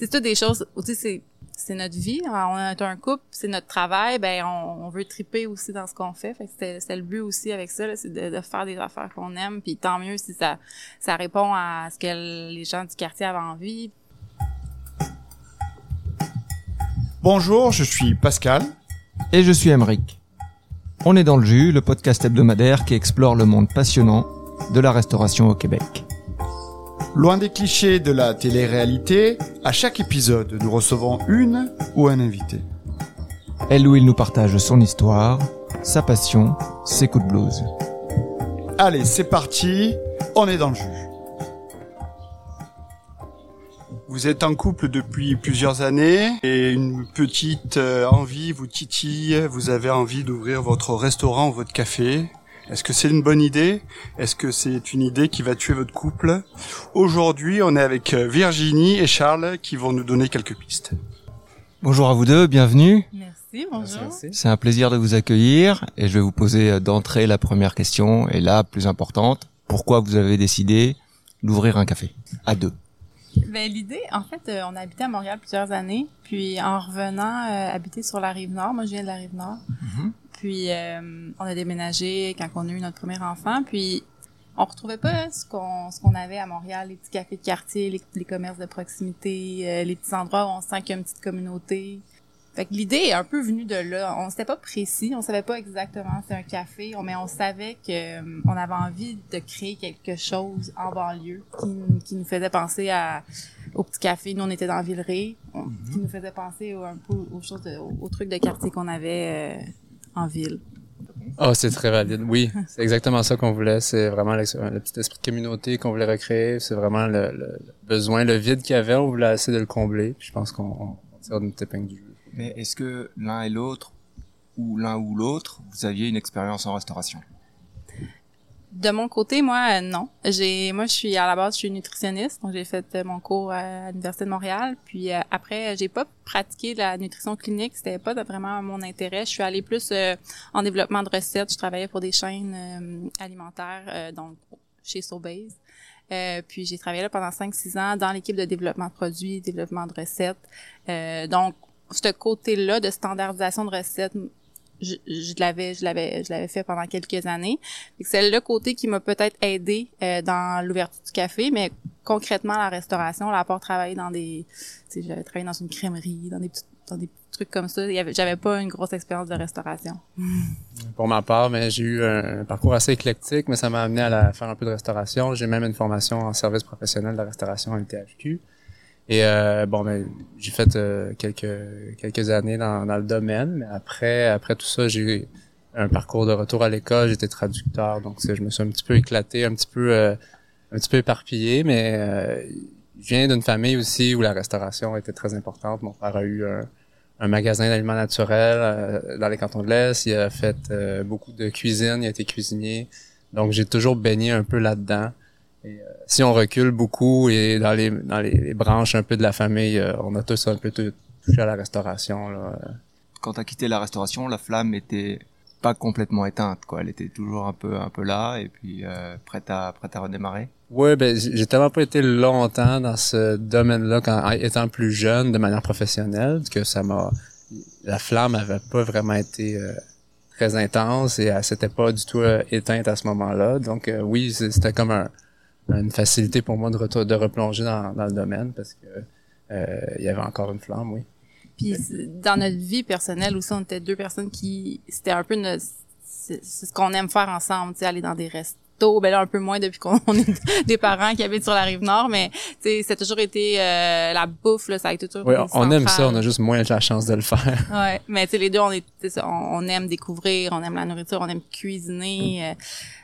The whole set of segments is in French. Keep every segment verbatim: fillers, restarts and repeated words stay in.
c'est toutes des choses, tu sais, c'est, c'est notre vie. On est un couple, c'est notre travail, ben on, on veut triper aussi dans ce qu'on fait. Fait que c'était, c'était le but aussi avec ça, là, c'est de, de faire des affaires qu'on aime, puis tant mieux si ça, ça répond à ce que les gens du quartier avaient envie. Bonjour, je suis Pascal. Et je suis Aymeric. On est dans le jus, le podcast hebdomadaire qui explore le monde passionnant de la restauration au Québec. Loin des clichés de la télé-réalité, à chaque épisode, nous recevons une ou un invité. Elle ou il nous partage son histoire, sa passion, ses coups de blues. Allez, c'est parti, on est dans le jus. Vous êtes en couple depuis plusieurs années et une petite envie vous titille, vous avez envie d'ouvrir votre restaurant ou votre café. Est-ce que c'est une bonne idée? Est-ce que c'est une idée qui va tuer votre couple? Aujourd'hui, on est avec Virginie et Charles qui vont nous donner quelques pistes. Bonjour à vous deux, bienvenue. Merci, bonjour. Merci. C'est un plaisir de vous accueillir et je vais vous poser d'entrée la première question et la plus importante. Pourquoi vous avez décidé d'ouvrir un café à deux? Ben, l'idée, en fait, euh, on habitait à Montréal plusieurs années, puis en revenant euh, habiter sur la Rive-Nord, moi je viens de la Rive-Nord, mm-hmm. puis euh, on a déménagé quand on a eu notre premier enfant, puis on retrouvait pas ce qu'on ce qu'on avait à Montréal, les petits cafés de quartier, les, les commerces de proximité, euh, les petits endroits où on sent qu'il y a une petite communauté. Fait que l'idée est un peu venue de là. On s'était pas précis, on savait pas exactement c'est un café, mais on savait que um, on avait envie de créer quelque chose en banlieue qui, qui nous faisait penser à au petit café. Nous on était dans Villeray, on, mm-hmm. qui nous faisait penser au, un peu aux choses, de, aux, aux trucs de quartier qu'on avait euh, en ville. Oh, c'est très valide. Oui, c'est exactement ça qu'on voulait. C'est vraiment le, le petit esprit de communauté qu'on voulait recréer. C'est vraiment le, le besoin, le vide qu'il y avait. On voulait essayer de le combler. Puis je pense qu'on on, on tire notre épingle du jeu. Mais est-ce que l'un et l'autre, ou l'un ou l'autre, vous aviez une expérience en restauration? De mon côté, moi, non. J'ai, moi, je suis à la base, je suis nutritionniste, donc j'ai fait mon cours à l'Université de Montréal. Puis euh, après, j'ai pas pratiqué la nutrition clinique, c'était pas vraiment mon intérêt. Je suis allée plus euh, en développement de recettes. Je travaillais pour des chaînes euh, alimentaires, euh, donc chez Sobeys. Euh, puis j'ai travaillé là pendant cinq six ans dans l'équipe de développement de produits, développement de recettes. Euh, donc ce côté-là de standardisation de recettes, je, je l'avais, je l'avais, je l'avais fait pendant quelques années. Fait que c'est le côté qui m'a peut-être aidé euh, dans l'ouverture du café, mais concrètement la restauration, là, à part travailler dans des, tu sais, j'avais travaillé dans une crèmerie, dans des petites, dans des trucs comme ça, il y avait, j'avais pas une grosse expérience de restauration. Pour ma part, mais j'ai eu un parcours assez éclectique, mais ça m'a amené à la, faire un peu de restauration. J'ai même une formation en service professionnel de la restauration L T H Q. Et euh, bon ben j'ai fait euh, quelques quelques années dans dans le domaine, mais après après tout ça, j'ai eu un parcours de retour à l'école, j'étais traducteur, donc c'est, je me suis un petit peu éclaté, un petit peu euh, un petit peu éparpillé, mais euh, je viens d'une famille aussi où la restauration était très importante. Mon père a eu un, un magasin d'aliments naturels euh, dans les cantons de l'Est, il a fait euh, beaucoup de cuisine, il a été cuisinier. Donc j'ai toujours baigné un peu là-dedans. Et, euh, si on recule beaucoup et dans les dans les, les branches un peu de la famille, euh, on a tous un peu touché à la restauration, là. Quand t'as quitté la restauration, la flamme était pas complètement éteinte, quoi. Elle était toujours un peu un peu là et puis euh, prête à prête à redémarrer. Ouais, ben j'ai tellement pas été longtemps dans ce domaine-là quand étant plus jeune de manière professionnelle que ça m'a la flamme avait pas vraiment été euh, très intense et elle s'était pas du tout euh, éteinte à ce moment-là. Donc euh, oui, c'était comme un une facilité pour moi de, retour, de replonger dans, dans le domaine parce que euh, il y avait encore une flamme, oui. Puis dans notre vie personnelle aussi, on était deux personnes qui... C'était un peu notre, c'est, c'est ce qu'on aime faire ensemble, tu sais, aller dans des restos. Ben là, un peu moins depuis qu'on est des parents qui habitent sur la Rive-Nord, mais tu sais, ça a toujours été euh, la bouffe, là, ça a été toujours... Oui, on centrale. Aime ça, on a juste moins la chance de le faire. Oui, mais tu sais, les deux, on, est, on, on aime découvrir, on aime la nourriture, on aime cuisiner... Mm. Euh,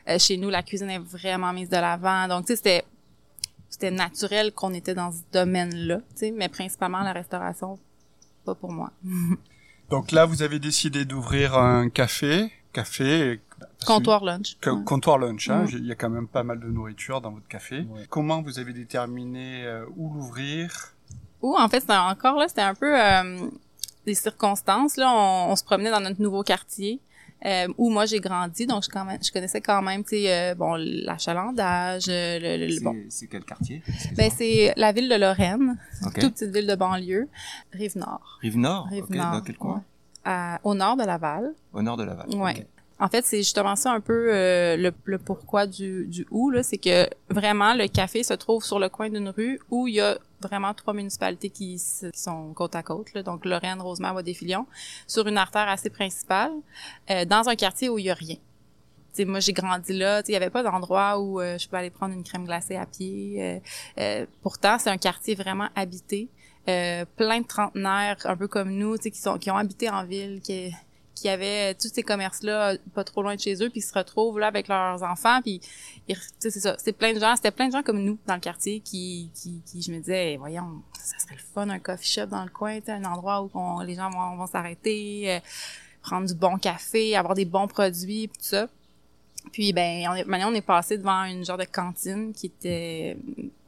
Euh, chez nous, la cuisine est vraiment mise de l'avant. Donc, tu sais, c'était, c'était naturel qu'on était dans ce domaine-là, tu sais, mais principalement la restauration, pas pour moi. Donc là, vous avez décidé d'ouvrir un café, café... Comptoir lunch. Que, ouais. Comptoir lunch, hein. Il mmh. y a quand même pas mal de nourriture dans votre café. Ouais. Comment vous avez déterminé euh, où l'ouvrir? Où, en fait, c'était encore là, c'était un peu euh, des circonstances, là. On, on se promenait dans notre nouveau quartier. euh, où moi j'ai grandi, donc je, quand même, je connaissais quand même, tu sais, euh, bon, l'achalandage, le, le, le bon. C'est quel quartier? Ben c'est la ville de Lorraine, okay. Toute petite ville de banlieue, Rive-Nord. Rive-Nord? Rive-Nord. Okay. Dans quel coin? À, au nord de Laval. Au nord de Laval. Ouais. Okay. En fait, c'est justement ça un peu euh, le, le pourquoi du, du où, là, c'est que vraiment le café se trouve sur le coin d'une rue où il y a vraiment trois municipalités qui, qui sont côte à côte, là, donc Lorraine, Rosemère, Bois-des-Filions, sur une artère assez principale, euh, dans un quartier où il y a rien. T'sais, moi, j'ai grandi là, il n'y avait pas d'endroit où euh, je pouvais aller prendre une crème glacée à pied. Euh, euh, pourtant, c'est un quartier vraiment habité, euh, plein de trentenaires, un peu comme nous, qui, sont, qui ont habité en ville, qui... qui avaient tous ces commerces-là pas trop loin de chez eux, puis ils se retrouvent là avec leurs enfants, puis tu sais, c'est ça, c'est plein de gens, c'était plein de gens comme nous dans le quartier qui, qui, qui je me disais, hey, voyons, ça serait le fun, un coffee shop dans le coin, un endroit où on, les gens vont, vont s'arrêter, euh, prendre du bon café, avoir des bons produits, puis tout ça. Puis, ben, on est, maintenant, on est passé devant une genre de cantine qui était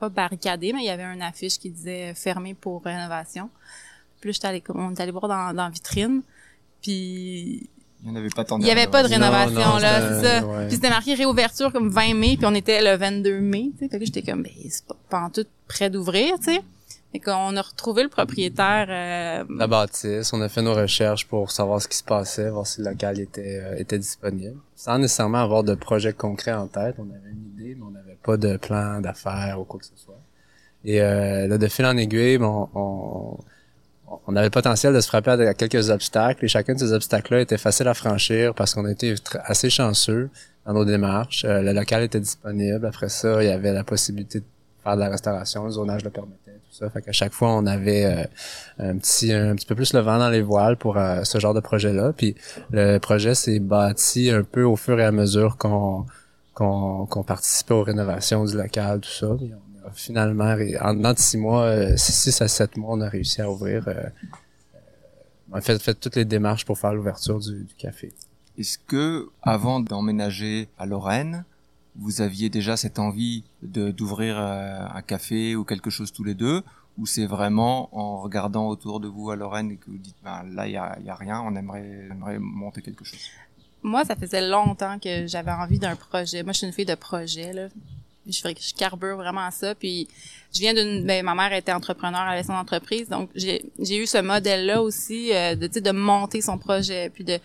pas barricadée, mais il y avait une affiche qui disait « fermé pour rénovation ». Puis là, allée, on est allé voir dans, dans la vitrine, puis il n'y avait pas tant de, il y avait pas de rénovation non, non, là, c'est ça. Ouais. Puis c'était marqué réouverture comme vingt mai, puis on était le vingt-deux mai, tu sais. Fait que j'étais comme ben c'est pas, pas en tout près d'ouvrir, tu sais. Fait qu'on a retrouvé le propriétaire euh... la bâtisse, on a fait nos recherches pour savoir ce qui se passait, voir si le local était euh, était disponible. Sans nécessairement avoir de projet concret en tête, on avait une idée mais on n'avait pas de plan d'affaires ou quoi que ce soit. Et euh, là de fil en aiguille, bon, on on avait le potentiel de se frapper à quelques obstacles et chacun de ces obstacles-là était facile à franchir parce qu'on était assez chanceux dans nos démarches. Euh, le local était disponible. Après ça, il y avait la possibilité de faire de la restauration. Le zonage le permettait, tout ça. Fait qu'à chaque fois, on avait euh, un petit un petit peu plus le vent dans les voiles pour euh, ce genre de projet-là. Puis le projet s'est bâti un peu au fur et à mesure qu'on qu'on, qu'on participait aux rénovations du local, tout ça. Puis on finalement, en dedans de six mois, euh, six à sept mois, on a réussi à ouvrir. Euh, euh, on a fait, fait toutes les démarches pour faire l'ouverture du, du café. Est-ce que, avant d'emménager à Lorraine, vous aviez déjà cette envie de, d'ouvrir euh, un café ou quelque chose tous les deux? Ou c'est vraiment en regardant autour de vous à Lorraine et que vous dites ben, « là, il n'y a, a rien, on aimerait, aimerait monter quelque chose ». Moi, ça faisait longtemps que j'avais envie d'un projet. Moi, je suis une fille de projet, là. Je, je carbure vraiment à ça, puis je viens d'une... Ben, ma mère était entrepreneur, elle avait son entreprise, donc j'ai, j'ai eu ce modèle-là aussi euh, de, tu sais, de monter son projet, puis de...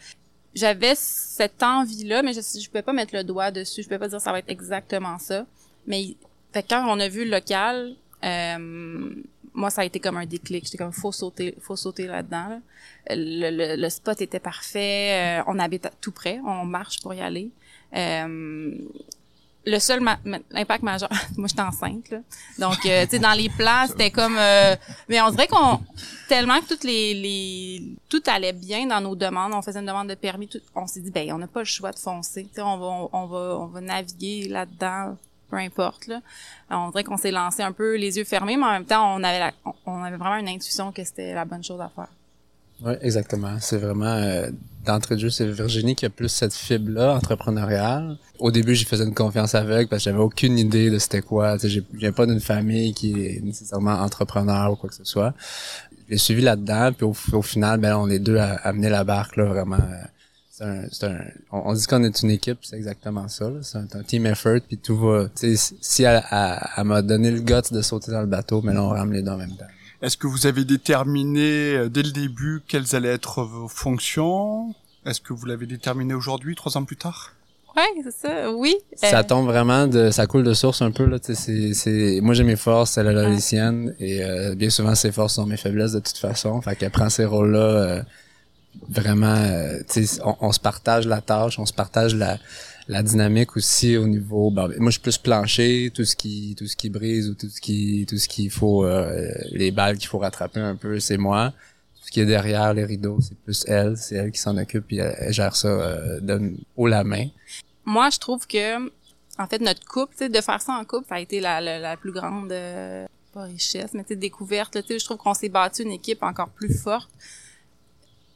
J'avais cette envie-là, mais je je pouvais pas mettre le doigt dessus, je pouvais pas dire ça va être exactement ça, mais fait, quand on a vu le local, euh, moi, ça a été comme un déclic, j'étais comme, faut sauter, faut sauter là-dedans, là. Le, le, le spot était parfait, euh, on habite à tout près, on marche pour y aller, euh... Le seul ma- ma- impact majeur, moi j'étais enceinte là, donc euh, tu sais dans les plans c'était comme, euh, mais on dirait qu'on tellement que toutes les les tout allait bien dans nos demandes, on faisait une demande de permis, tout, on s'est dit ben on n'a pas le choix de foncer, tu sais on va on, on va on va naviguer là-dedans, peu importe là. Alors, on dirait qu'on s'est lancé un peu les yeux fermés, mais en même temps on avait la, on, on avait vraiment une intuition que c'était la bonne chose à faire. Oui, exactement. C'est vraiment, euh, d'entrée de jeu, c'est Virginie qui a plus cette fibre-là, entrepreneuriale. Au début, j'y faisais une confiance aveugle parce que j'avais aucune idée de c'était quoi. Tu sais, je viens pas d'une famille qui est nécessairement entrepreneur ou quoi que ce soit. J'ai suivi là-dedans, puis au, au final, ben, on est deux à, à mener la barque, là, vraiment. C'est un, c'est un, on, on dit qu'on est une équipe, c'est exactement ça, là. C'est un, un team effort, puis tout va, tu sais, si elle, elle, elle m'a donné le guts de sauter dans le bateau, mais là, on rame les deux en même temps. Est-ce que vous avez déterminé dès le début quelles allaient être vos fonctions? Est-ce que vous l'avez déterminé aujourd'hui, trois ans plus tard? Ouais, c'est ça, oui. Ça euh... tombe vraiment de, ça coule de source un peu, là, tu sais, c'est, c'est, moi j'ai mes forces, elle a les siennes, et euh, bien souvent ses forces sont mes faiblesses de toute façon, fait qu'elle prend ces rôles-là, euh, vraiment, euh, tu sais, on, on se partage la tâche, on se partage la, la dynamique aussi au niveau, ben, moi je suis plus plancher, tout ce qui tout ce qui brise ou tout ce qui tout ce qu'il faut, euh, les balles qu'il faut rattraper un peu, c'est moi. Tout ce qui est derrière les rideaux, c'est plus elle, c'est elle qui s'en occupe et elle, elle gère ça euh, de haut la main. Moi, je trouve que en fait notre couple, tu sais, de faire ça en couple, ça a été la la, la plus grande euh, pas richesse, mais tu sais découverte, tu sais, je trouve qu'on s'est battu une équipe encore plus forte.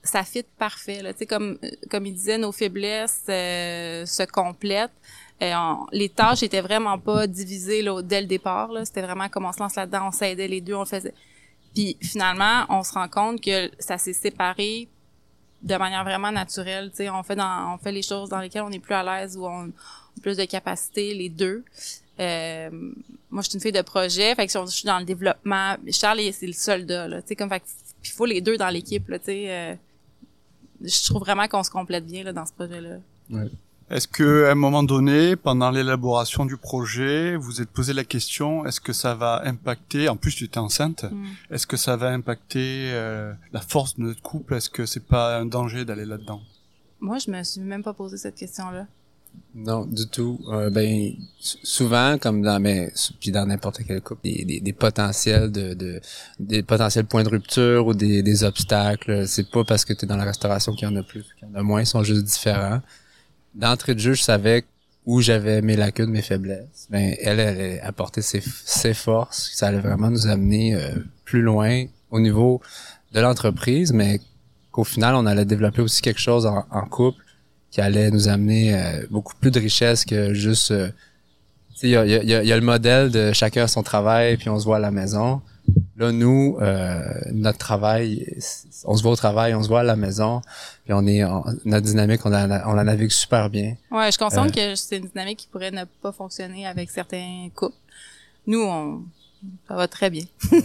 Ça fit parfait là, tu sais comme comme il disait, nos faiblesses euh, se complètent. Euh, on, les tâches étaient vraiment pas divisées là, dès le départ là, c'était vraiment comme on se lance là-dedans, on s'aidait les deux, on le faisait. Puis finalement, on se rend compte que ça s'est séparé de manière vraiment naturelle. Tu sais, on fait dans, on fait les choses dans lesquelles on est plus à l'aise, où on a plus de capacité, les deux. Euh, moi, je suis une fille de projet, fait que si on, je suis dans le développement, Charles, c'est le soldat, là, tu sais, comme, fait qu'il faut les deux dans l'équipe, là, tu sais. Euh, je trouve vraiment qu'on se complète bien, là, dans ce projet-là. Ouais. Est-ce que, à un moment donné, pendant l'élaboration du projet, vous êtes posé la question, est-ce que ça va impacter, en plus tu étais enceinte, mm. est-ce que ça va impacter euh, la force de notre couple? Est-ce que c'est pas un danger d'aller là-dedans? Moi, je me suis même pas posé cette question-là. Non, du tout. Euh, ben, souvent, comme dans, mais, puis dans n'importe quel couple, des, des, des potentiels de, de, des potentiels points de rupture ou des, des obstacles. C'est pas parce que t'es dans la restauration qu'il y en a plus, qu'il y en a moins, ils sont juste différents. D'entrée de jeu, je savais où j'avais mes lacunes, mes faiblesses. Ben, elle, elle apportait ses, ses forces. Ça allait vraiment nous amener euh, plus loin au niveau de l'entreprise, mais qu'au final, on allait développer aussi quelque chose en, en couple qui allait nous amener euh, beaucoup plus de richesse que juste... Euh, tu sais, il y a, y, a, y, a, y a le modèle de chacun à son travail, puis on se voit à la maison. Là, nous, euh, notre travail, on se voit au travail, on se voit à la maison, puis on est, on, notre dynamique, on la, on la navigue super bien. Ouais, je consomme euh, que c'est une dynamique qui pourrait ne pas fonctionner avec certains couples. Nous, on, ça va très bien. Ouais.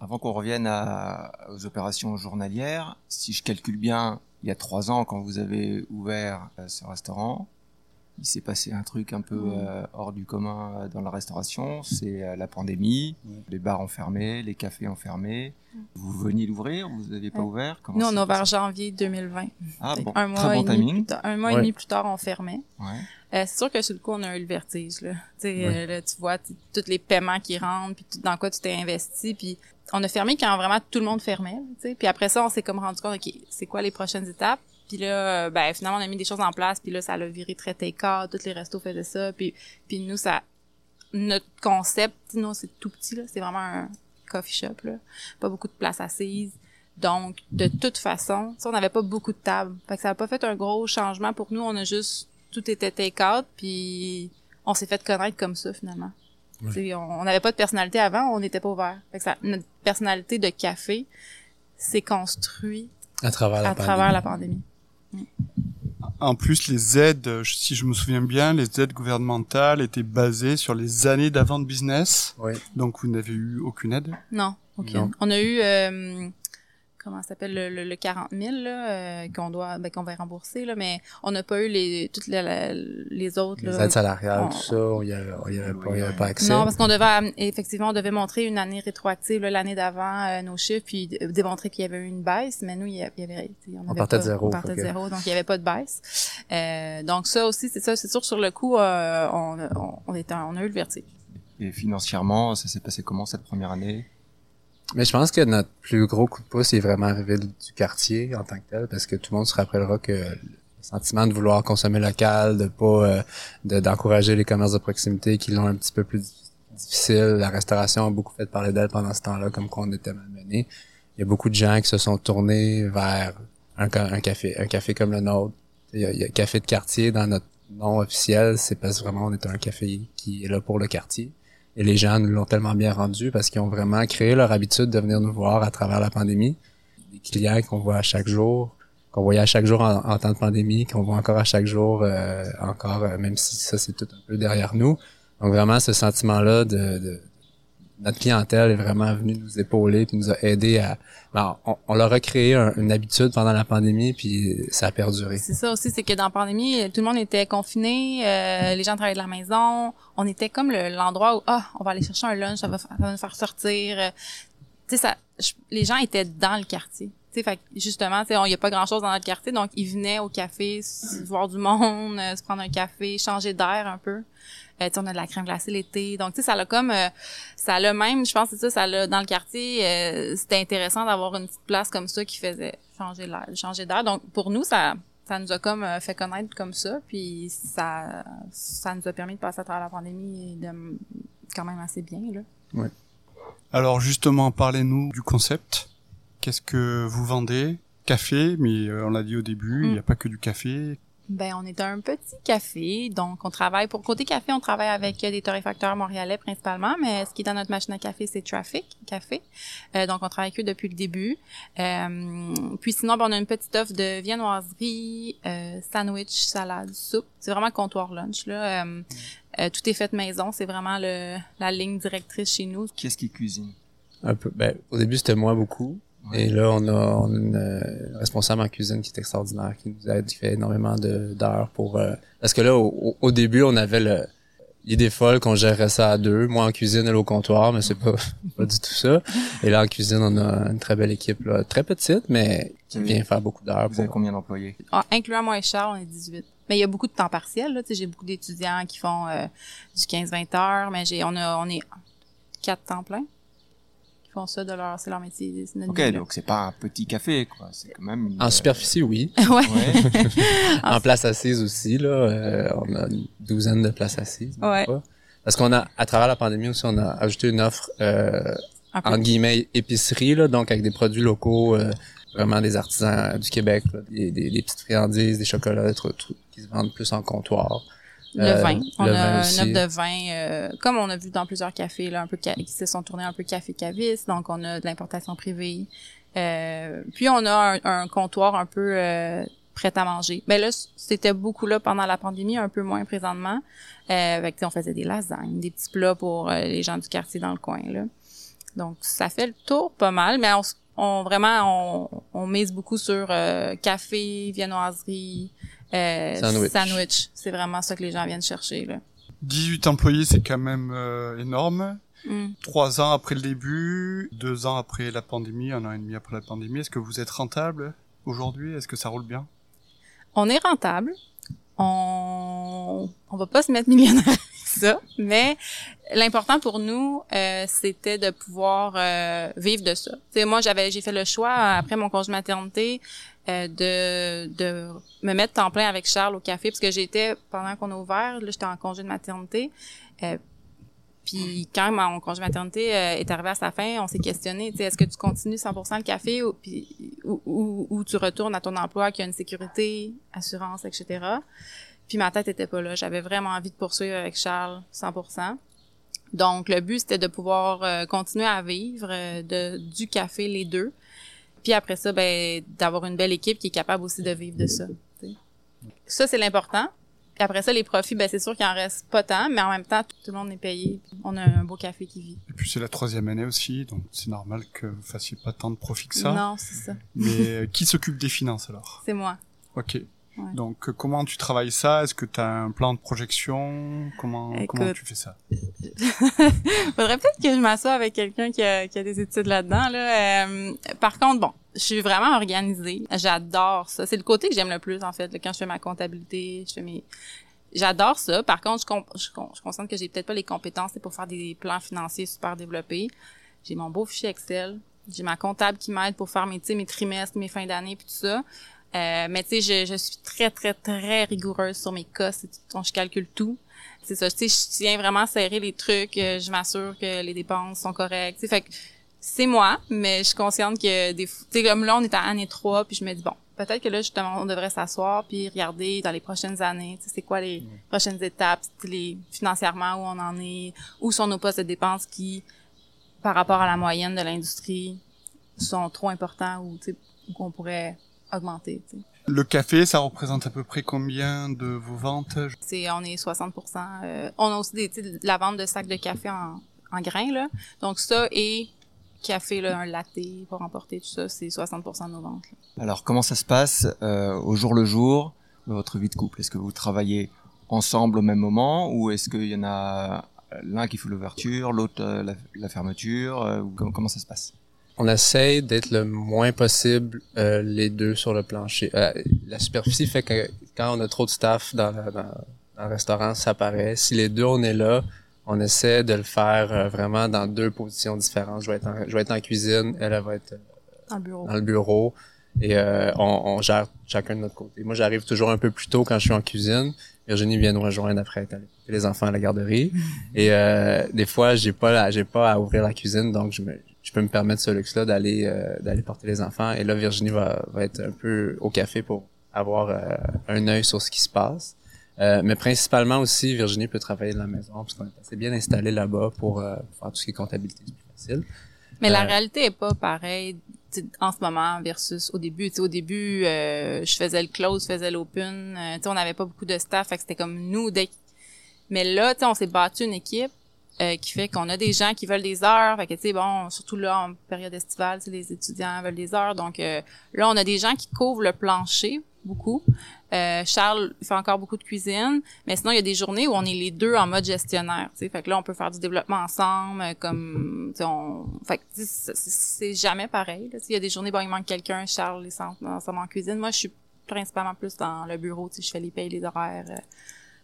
Avant qu'on revienne à, aux opérations journalières, si je calcule bien, il y a trois ans, quand vous avez ouvert euh, ce restaurant, il s'est passé un truc un peu euh, hors du commun euh, dans la restauration, c'est euh, la pandémie, ouais. Les bars ont fermé, les cafés ont fermé. Ouais. Vous veniez l'ouvrir, vous n'avez pas ouais. ouvert? Comment Nous, on a ouvert janvier deux mille vingt. Ah bon, un mois très bon timing. Tard, un mois ouais. et demi plus tard, on fermait. Ouais. Euh, c'est sûr que sur le coup, on a eu le vertige. Là. Ouais. Euh, là, tu vois tous les paiements qui rentrent, puis dans quoi tu t'es investi, puis on a fermé quand vraiment tout le monde fermait. T'sais. Puis après ça, on s'est comme rendu compte, OK, c'est quoi les prochaines étapes? Puis là, ben finalement, on a mis des choses en place. Puis là, ça l'a viré très take-out. Tous les restos faisaient ça. Puis, puis nous, ça, notre concept, nous, c'est tout petit. Là, c'est vraiment un coffee shop. Là, pas beaucoup de places assises. Donc, de toute façon, on n'avait pas beaucoup de tables. Fait que ça n'a pas fait un gros changement pour nous. On a juste, tout était take-out. Puis on s'est fait connaître comme ça, finalement. Oui. On n'avait pas de personnalité avant. On n'était pas ouvert. Fait que ça, notre personnalité de café s'est construite à travers la à pandémie. Travers la pandémie. En plus, les aides, si je me souviens bien, les aides gouvernementales étaient basées sur les années d'avant de business. Oui. Donc, vous n'avez eu aucune aide? Non, aucune. Non. On a eu, euh, comment ça s'appelle, le, le, le quarante mille là, euh, qu'on doit, ben, qu'on va rembourser, là, mais on n'a pas eu les, toutes les, la, les autres. Les là, aides salariales, on, tout ça, on n'y avait, on y avait, oui. pas, on y avait pas accès. Non, parce qu'on devait, effectivement, on devait montrer une année rétroactive, là, l'année d'avant, euh, nos chiffres, puis démontrer qu'il y avait eu une baisse, mais nous, il y avait, il y avait on, avait on partait pas, de zéro. On partait de zéro, donc il n'y avait pas de baisse. Euh, donc ça aussi, c'est ça, c'est sûr, sur le coup, euh, on, on, on, était, on a eu le vertige. Et financièrement, ça s'est passé comment cette première année? Mais je pense que notre plus gros coup de pouce est vraiment arrivé du quartier en tant que tel, parce que tout le monde se rappellera que le sentiment de vouloir consommer local, de pas euh, de, d'encourager les commerces de proximité qui l'ont un petit peu plus difficile, la restauration a beaucoup fait parler d'elle pendant ce temps-là, comme qu'on était malmenés. Il y a beaucoup de gens qui se sont tournés vers un, un café, un café comme le nôtre. Il y a, il y a café de quartier dans notre nom officiel, c'est parce que vraiment on est un café qui est là pour le quartier. Et les gens nous l'ont tellement bien rendu parce qu'ils ont vraiment créé leur habitude de venir nous voir à travers la pandémie. Des clients qu'on voit à chaque jour, qu'on voyait à chaque jour en, en temps de pandémie, qu'on voit encore à chaque jour, euh, encore, euh, même si ça, c'est tout un peu derrière nous. Donc vraiment, ce sentiment-là de... de notre clientèle est vraiment venue nous épauler puis nous a aidé à... Alors, on, on leur a créé un, une habitude pendant la pandémie puis ça a perduré. C'est ça aussi, c'est que dans la pandémie, tout le monde était confiné, euh, les gens travaillaient de la maison. On était comme le, l'endroit où, ah, on va aller chercher un lunch, ça va, ça va nous faire sortir. Tu sais, ça, je, les gens étaient dans le quartier. Tu sais, fait justement, tu sais, il y a pas grand-chose dans notre quartier, donc ils venaient au café, s- voir du monde, euh, se prendre un café, changer d'air un peu. Euh, on a de la crème glacée l'été. Donc, tu sais, ça l'a comme... Euh, ça l'a même, je pense, c'est ça, ça l'a, dans le quartier, euh, c'était intéressant d'avoir une petite place comme ça qui faisait changer l'air, changer d'air. Donc, pour nous, ça ça nous a comme euh, fait connaître comme ça. Puis, ça ça nous a permis de passer à travers la pandémie de, quand même assez bien, là. Oui. Alors, justement, parlez-nous du concept. Qu'est-ce que vous vendez? Café, mais euh, on l'a dit au début, il mm. n'y a pas que du café. Ben, on est un petit café, donc on travaille, pour côté café, on travaille avec des torréfacteurs montréalais principalement, mais ce qui est dans notre machine à café, c'est Traffic Café, euh, donc on travaille avec eux depuis le début. Euh, puis sinon, ben, on a une petite offre de viennoiserie, euh, sandwich, salade, soupe, c'est vraiment comptoir lunch, là. Euh, euh, tout est fait maison, c'est vraiment le, la ligne directrice chez nous. Qu'est-ce qui cuisine? Un peu, ben, au début, c'était moi beaucoup. Et là, on a, on a une euh, responsable en cuisine qui est extraordinaire, qui nous aide, qui fait énormément de, d'heures pour... Euh, parce que là, au, au début, on avait le, l'idée folle qu'on gérait ça à deux. Moi en cuisine, elle au comptoir, mais c'est pas, pas du tout ça. Et là, en cuisine, on a une très belle équipe, là, très petite, mais qui vient faire beaucoup d'heures. Vous pour, avez combien d'employés? Ah, incluant moi et Charles, on est dix-huit. Mais il y a beaucoup de temps partiel, là. Tu sais, j'ai beaucoup d'étudiants qui font euh, du quinze vingt heures, mais j'ai on a on est quatre temps plein. Font ça de leur, c'est leur métier. C'est notre ok, milieu. Donc c'est pas un petit café, quoi. C'est quand même. Une, en euh... superficie, oui. Ouais. En place assise aussi, là. Euh, on a une douzaine de places assises. Ouais. Pas. Parce qu'on a, à travers la pandémie aussi, on a ajouté une offre, euh, entre guillemets, épicerie, là. Donc avec des produits locaux, euh, vraiment des artisans du Québec, là, des, des, des petites friandises, des chocolats, tout, tout, qui se vendent plus en comptoir. Le euh, vin. On le a une offre de vin, euh, comme on a vu dans plusieurs cafés, là, un peu, qui se sont tournés un peu café-caviste. Donc, on a de l'importation privée. Euh, puis, on a un, un comptoir un peu euh, prêt à manger. Mais là, c'était beaucoup là pendant la pandémie, un peu moins présentement. Euh, avec, on faisait des lasagnes, des petits plats pour euh, les gens du quartier dans le coin, là. Donc, ça fait le tour pas mal. Mais on, on vraiment, on, on mise beaucoup sur euh, café, viennoiserie... Euh, sandwich. sandwich. C'est vraiment ça que les gens viennent chercher, là. dix-huit employés, c'est quand même euh, énorme. Mm. Trois ans après le début, deux ans après la pandémie, un an et demi après la pandémie. Est-ce que vous êtes rentable aujourd'hui? Est-ce que ça roule bien? On est rentable. On on va pas se mettre millionnaire avec ça, mais l'important pour nous, euh, c'était de pouvoir euh, vivre de ça. T'sais, moi, j'avais j'ai fait le choix, après mon congé maternité, euh, de de me mettre temps plein avec Charles au café, parce que j'étais, pendant qu'on a ouvert, là, j'étais en congé de maternité. Euh, Puis quand mon congé maternité euh, est arrivé à sa fin, on s'est questionné, tu sais, est-ce que tu continues cent pour cent le café ou, pis, ou, ou, ou tu retournes à ton emploi qui a une sécurité, assurance, et cetera. Puis ma tête était pas là. J'avais vraiment envie de poursuivre avec Charles cent pour cent. Donc le but, c'était de pouvoir euh, continuer à vivre euh, de, du café les deux. Puis après ça, ben d'avoir une belle équipe qui est capable aussi de vivre de ça. T'sais. Ça, c'est l'important. Puis après ça, les profits, ben c'est sûr qu'il en reste pas tant, mais en même temps, tout le monde est payé. On a un beau café qui vit. Et puis c'est la troisième année aussi, donc c'est normal que vous fassiez pas tant de profits que ça. Non, c'est ça. Mais qui s'occupe des finances alors? C'est moi. Ok. Ouais. Donc comment tu travailles ça? Est-ce que tu as un plan de projection? Comment Écoute, comment tu fais ça? Faudrait peut-être que je m'assoie avec quelqu'un qui a, qui a des études là-dedans. Là. Euh, par contre, bon, je suis vraiment organisée. J'adore ça. C'est le côté que j'aime le plus, en fait. Quand je fais ma comptabilité, je fais mes... J'adore ça. Par contre, je, comp- je, con- je constate que j'ai peut-être pas les compétences pour faire des plans financiers super développés. J'ai mon beau fichier Excel. J'ai ma comptable qui m'aide pour faire mes, mes trimestres, mes fins d'année, puis tout ça. Euh, mais tu sais, je, je suis très, très, très rigoureuse sur mes cas. C'est tout, je calcule tout. C'est ça. Tu sais, je tiens vraiment serrer les trucs. Je m'assure que les dépenses sont correctes. Fait que c'est moi, mais je suis consciente que des, tu sais, comme là, on est à année trois, puis je me dis, bon, peut-être que là, justement, on devrait s'asseoir puis regarder dans les prochaines années, tu sais, c'est quoi les mmh. prochaines étapes, les, financièrement, où on en est, où sont nos postes de dépenses qui, par rapport à la moyenne de l'industrie, sont trop importants ou, tu sais, qu'on pourrait augmenter, tu sais. Le café, ça représente à peu près combien de vos ventes? C'est, on est soixante pour cent. Euh, on a aussi des, tu sais, la vente de sacs de café en, en grains, là. Donc ça et café, là, un latte pour emporter, tout ça, c'est soixante pour cent de nos ventes. Là. Alors, comment ça se passe euh, au jour le jour de votre vie de couple? Est-ce que vous travaillez ensemble au même moment ou est-ce qu'il y en a l'un qui fait l'ouverture, l'autre euh, la, la fermeture? Euh, comment, comment ça se passe? On essaye d'être le moins possible euh, les deux sur le plancher. Euh, la superficie fait que quand on a trop de staff dans, la, dans, dans le restaurant, ça paraît. Si les deux, on est là, on essaie de le faire euh, vraiment dans deux positions différentes. Je vais être en, je vais être en cuisine, elle, elle va être euh, dans, le bureau. dans le bureau. Et euh, on, on gère chacun de notre côté. Moi, j'arrive toujours un peu plus tôt quand je suis en cuisine. Virginie vient nous rejoindre après être allée porter les enfants à la garderie. Et euh, des fois, j'ai pas la, j'ai pas à ouvrir la cuisine, donc je me, je peux me permettre ce luxe-là d'aller euh, d'aller porter les enfants. Et là, Virginie va, va être un peu au café pour avoir euh, un œil sur ce qui se passe. Euh, mais principalement aussi, Virginie peut travailler de la maison parce qu'on est assez bien installé là-bas pour euh, faire tout ce qui est comptabilité, c'est plus facile. Mais euh, la réalité est pas pareille en ce moment versus au début. T'sais, au début, euh, je faisais le close, je faisais l'open. Euh, t'sais, on n'avait pas beaucoup de staff, fait que c'était comme nous. Dès... Mais là, t'sais, on s'est battu une équipe euh, qui fait qu'on a des gens qui veulent des heures. Fait que t'sais, bon, surtout là en période estivale, t'sais, les étudiants veulent des heures. Donc euh, là, on a des gens qui couvrent le plancher. Beaucoup. Euh, Charles fait encore beaucoup de cuisine, mais sinon il y a des journées où on est les deux en mode gestionnaire, tu sais, fait que là on peut faire du développement ensemble, comme on, fait que c'est, c'est jamais pareil. Là, il y a des journées bon il manque quelqu'un, Charles est ensemble en cuisine. Moi je suis principalement plus dans le bureau, tu sais, je fais les payes, les horaires, euh,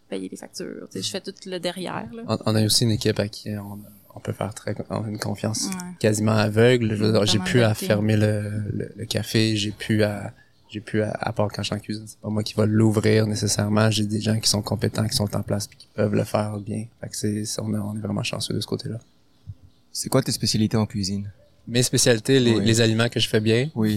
payer les factures, tu sais, je fais tout le derrière. Là. On, on a aussi une équipe à qui on, on peut faire très on a une confiance ouais. quasiment aveugle. Je, j'ai pu adapté. à fermer le, le, le café, j'ai pu à J'ai pu, à, à part quand je suis en cuisine, c'est pas moi qui va l'ouvrir nécessairement. J'ai des gens qui sont compétents, qui sont en place et qui peuvent le faire bien. Fait que c'est, c'est on, a, on est vraiment chanceux de ce côté-là. C'est quoi tes spécialités en cuisine? Mes spécialités, les, oui. les aliments que je fais bien. Oui.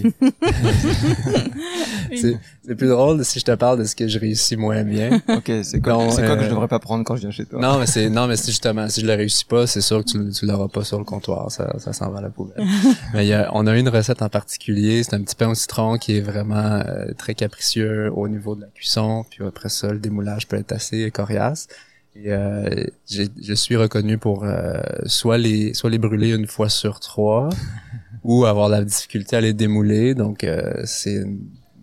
c'est, c'est plus drôle si je te parle de ce que je réussis moins bien. OK, c'est quoi, Donc, c'est quoi euh, que je devrais pas prendre quand je viens chez toi? Non, mais c'est, non, mais c'est justement, si je le réussis pas, c'est sûr que tu, tu l'auras pas sur le comptoir. Ça, ça s'en va à la poubelle. mais il y a, on a une recette en particulier. C'est un petit pain au citron qui est vraiment euh, très capricieux au niveau de la cuisson. Puis après ça, le démoulage peut être assez coriace. Et euh, j'ai, je suis reconnu pour euh, soit les soit les brûler une fois sur trois ou avoir de la difficulté à les démouler. Donc, euh, c'est une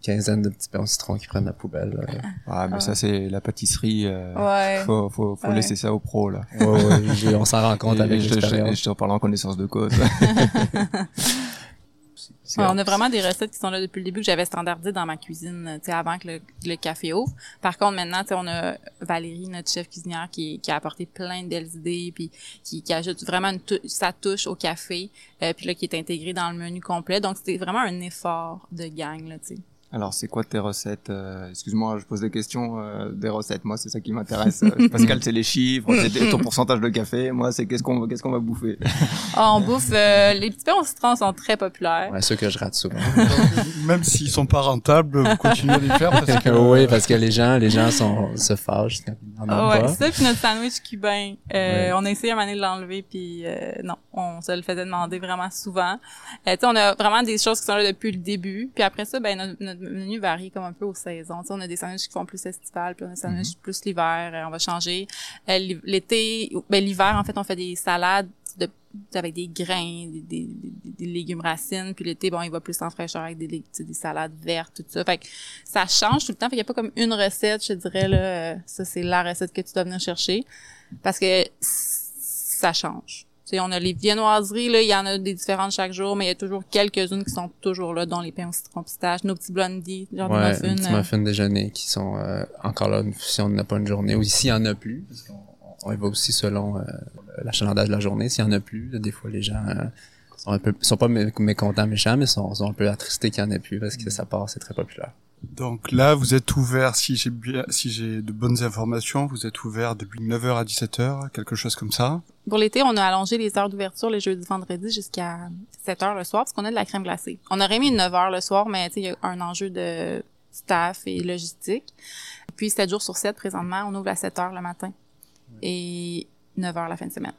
quinzaine de petits pains au citron qui prennent la poubelle. Là. Ah, mais ah. ça, c'est la pâtisserie. Euh, ouais. Faut, faut, faut ouais. laisser ça aux pros, là. Ouais, ouais, je, on s'en rend compte et avec l'expérience. Je, je te reparle en connaissance de cause. C'est ouais, on a vraiment des recettes qui sont là depuis le début que j'avais standardisées dans ma cuisine, tu sais, avant que le, le café ouvre. Par contre, maintenant, tu sais, on a Valérie, notre chef cuisinière, qui, qui a apporté plein de belles idées, puis qui, qui ajoute vraiment une tou- sa touche au café, euh, puis là, qui est intégrée dans le menu complet. Donc, c'était vraiment un effort de gang, là, tu sais. Alors, c'est quoi tes recettes? Euh, excuse-moi, je pose des questions euh, des recettes. Moi, c'est ça qui m'intéresse. Pascal, c'est les chiffres, c'est ton pourcentage de café. Moi, c'est qu'est-ce qu'on, qu'est-ce qu'on va bouffer? Ah, on bouffe... Euh, les petits pains au citron sont très populaires. Ouais, ceux que je rate souvent. Même s'ils sont pas rentables, vous continuez à les faire parce que... oui, parce que les gens les gens sont, se fâchent. Oh, ouais, pas. Ça, puis notre sandwich cubain. Euh, ouais. On a essayé à un moment donné de l'enlever, puis euh, non, on se le faisait demander vraiment souvent. Euh, tu sais, on a vraiment des choses qui sont là depuis le début. Puis après ça, ben notre, notre le menu varie comme un peu aux saisons. Tu sais, on a des sandwichs qui font plus estival, puis on a des sandwichs mm-hmm. plus l'hiver. Euh, on va changer. Euh, l'été, ben l'hiver, en fait, on fait des salades de, avec des grains, des, des, des légumes racines. Puis l'été, bon, il va plus en fraîcheur avec des, des salades vertes, tout ça. Fait que ça change tout le temps. Fait qu'il n'y a pas comme une recette, je dirais, là, ça, c'est la recette que tu dois venir chercher. Parce que ça change. Tu sais, on a les viennoiseries, là, il y en a des différentes chaque jour, mais il y a toujours quelques-unes qui sont toujours là, dont les pains au citron pistache, nos petits blondies, genre ouais, des muffins. Nos petits muffins déjeuner qui sont euh, encore là, si on n'a pas une journée, ou ici, il n'y en a plus, parce qu'on on va aussi selon euh, l'achalandage de la journée, s'il n'y en a plus, là, des fois, les gens euh, sont un peu, sont pas mé- mécontents, méchants, mais sont, sont un peu attristés qu'il n'y en ait plus, parce que ça part, c'est très populaire. Donc là, vous êtes ouvert, si j'ai bien, si j'ai de bonnes informations, vous êtes ouvert depuis neuf heures à dix-sept heures, quelque chose comme ça. Pour l'été, on a allongé les heures d'ouverture les jeudis, vendredis jusqu'à sept heures le soir parce qu'on a de la crème glacée. On aurait mis neuf heures le soir, mais tu sais, il y a un enjeu de staff et logistique. Puis sept jours sur sept, présentement, on ouvre à sept heures le matin et neuf heures la fin de semaine.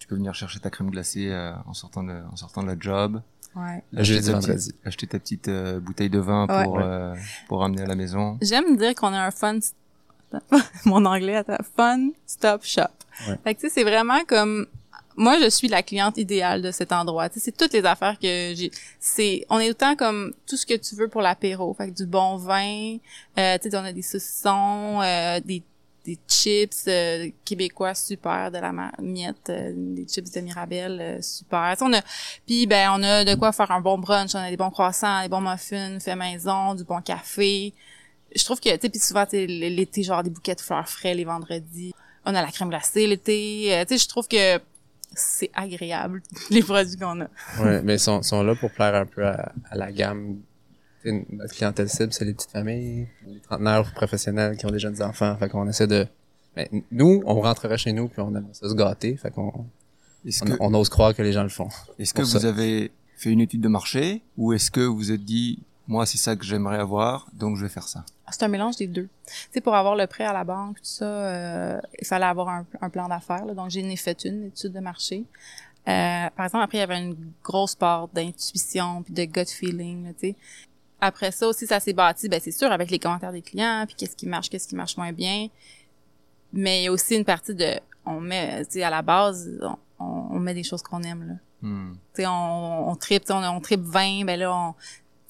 Tu peux venir chercher ta crème glacée euh, en sortant de, en sortant de la job. Ouais. Acheter ta, petite, acheter ta petite euh, bouteille de vin ouais. pour euh, pour ramener à la maison. J'aime dire qu'on a un fun mon anglais à ta fun stop shop. Ouais. Fait que tu sais c'est vraiment comme moi je suis la cliente idéale de cet endroit. Tu sais c'est toutes les affaires que j'ai c'est on est autant comme tout ce que tu veux pour l'apéro. Fait que du bon vin, euh, tu sais on a des saucissons, euh, des des chips euh, québécois super de la miette euh, des chips de Mirabelle euh, super on a puis ben on a de quoi faire un bon brunch, on a des bons croissants, des bons muffins fait maison, du bon café. Je trouve que tu sais puis souvent tu l'été genre des bouquets de fleurs frais les vendredis, on a la crème glacée l'été, euh, tu sais je trouve que c'est agréable les produits qu'on a. Ouais, mais sont sont là pour plaire un peu à, à la gamme. Notre clientèle cible, c'est les petites familles, les trentenaires professionnels qui ont des jeunes enfants. Fait qu'on essaie de... Mais nous, on rentrerait chez nous puis on aimerait ça se gâter. Fait qu'on on, que... on ose croire que les gens le font. Est-ce que ça. Vous avez fait une étude de marché ou est-ce que vous êtes dit moi, c'est ça que j'aimerais avoir, donc je vais faire ça. C'est un mélange des deux. Tu sais, pour avoir le prêt à la banque, tout ça, euh, il fallait avoir un, un plan d'affaires, là. Donc, j'ai fait une étude de marché. Euh, par exemple, après, il y avait une grosse part d'intuition puis de gut feeling, là, tu sais. Après ça aussi, ça s'est bâti, ben c'est sûr, avec les commentaires des clients, puis qu'est-ce qui marche, qu'est-ce qui marche moins bien. Mais il y a aussi une partie de... On met, tu sais, à la base, on, on met des choses qu'on aime, là. Mm. Tu sais, on, on tripe, tu sais, on, on tripe vin, ben là, on... Tu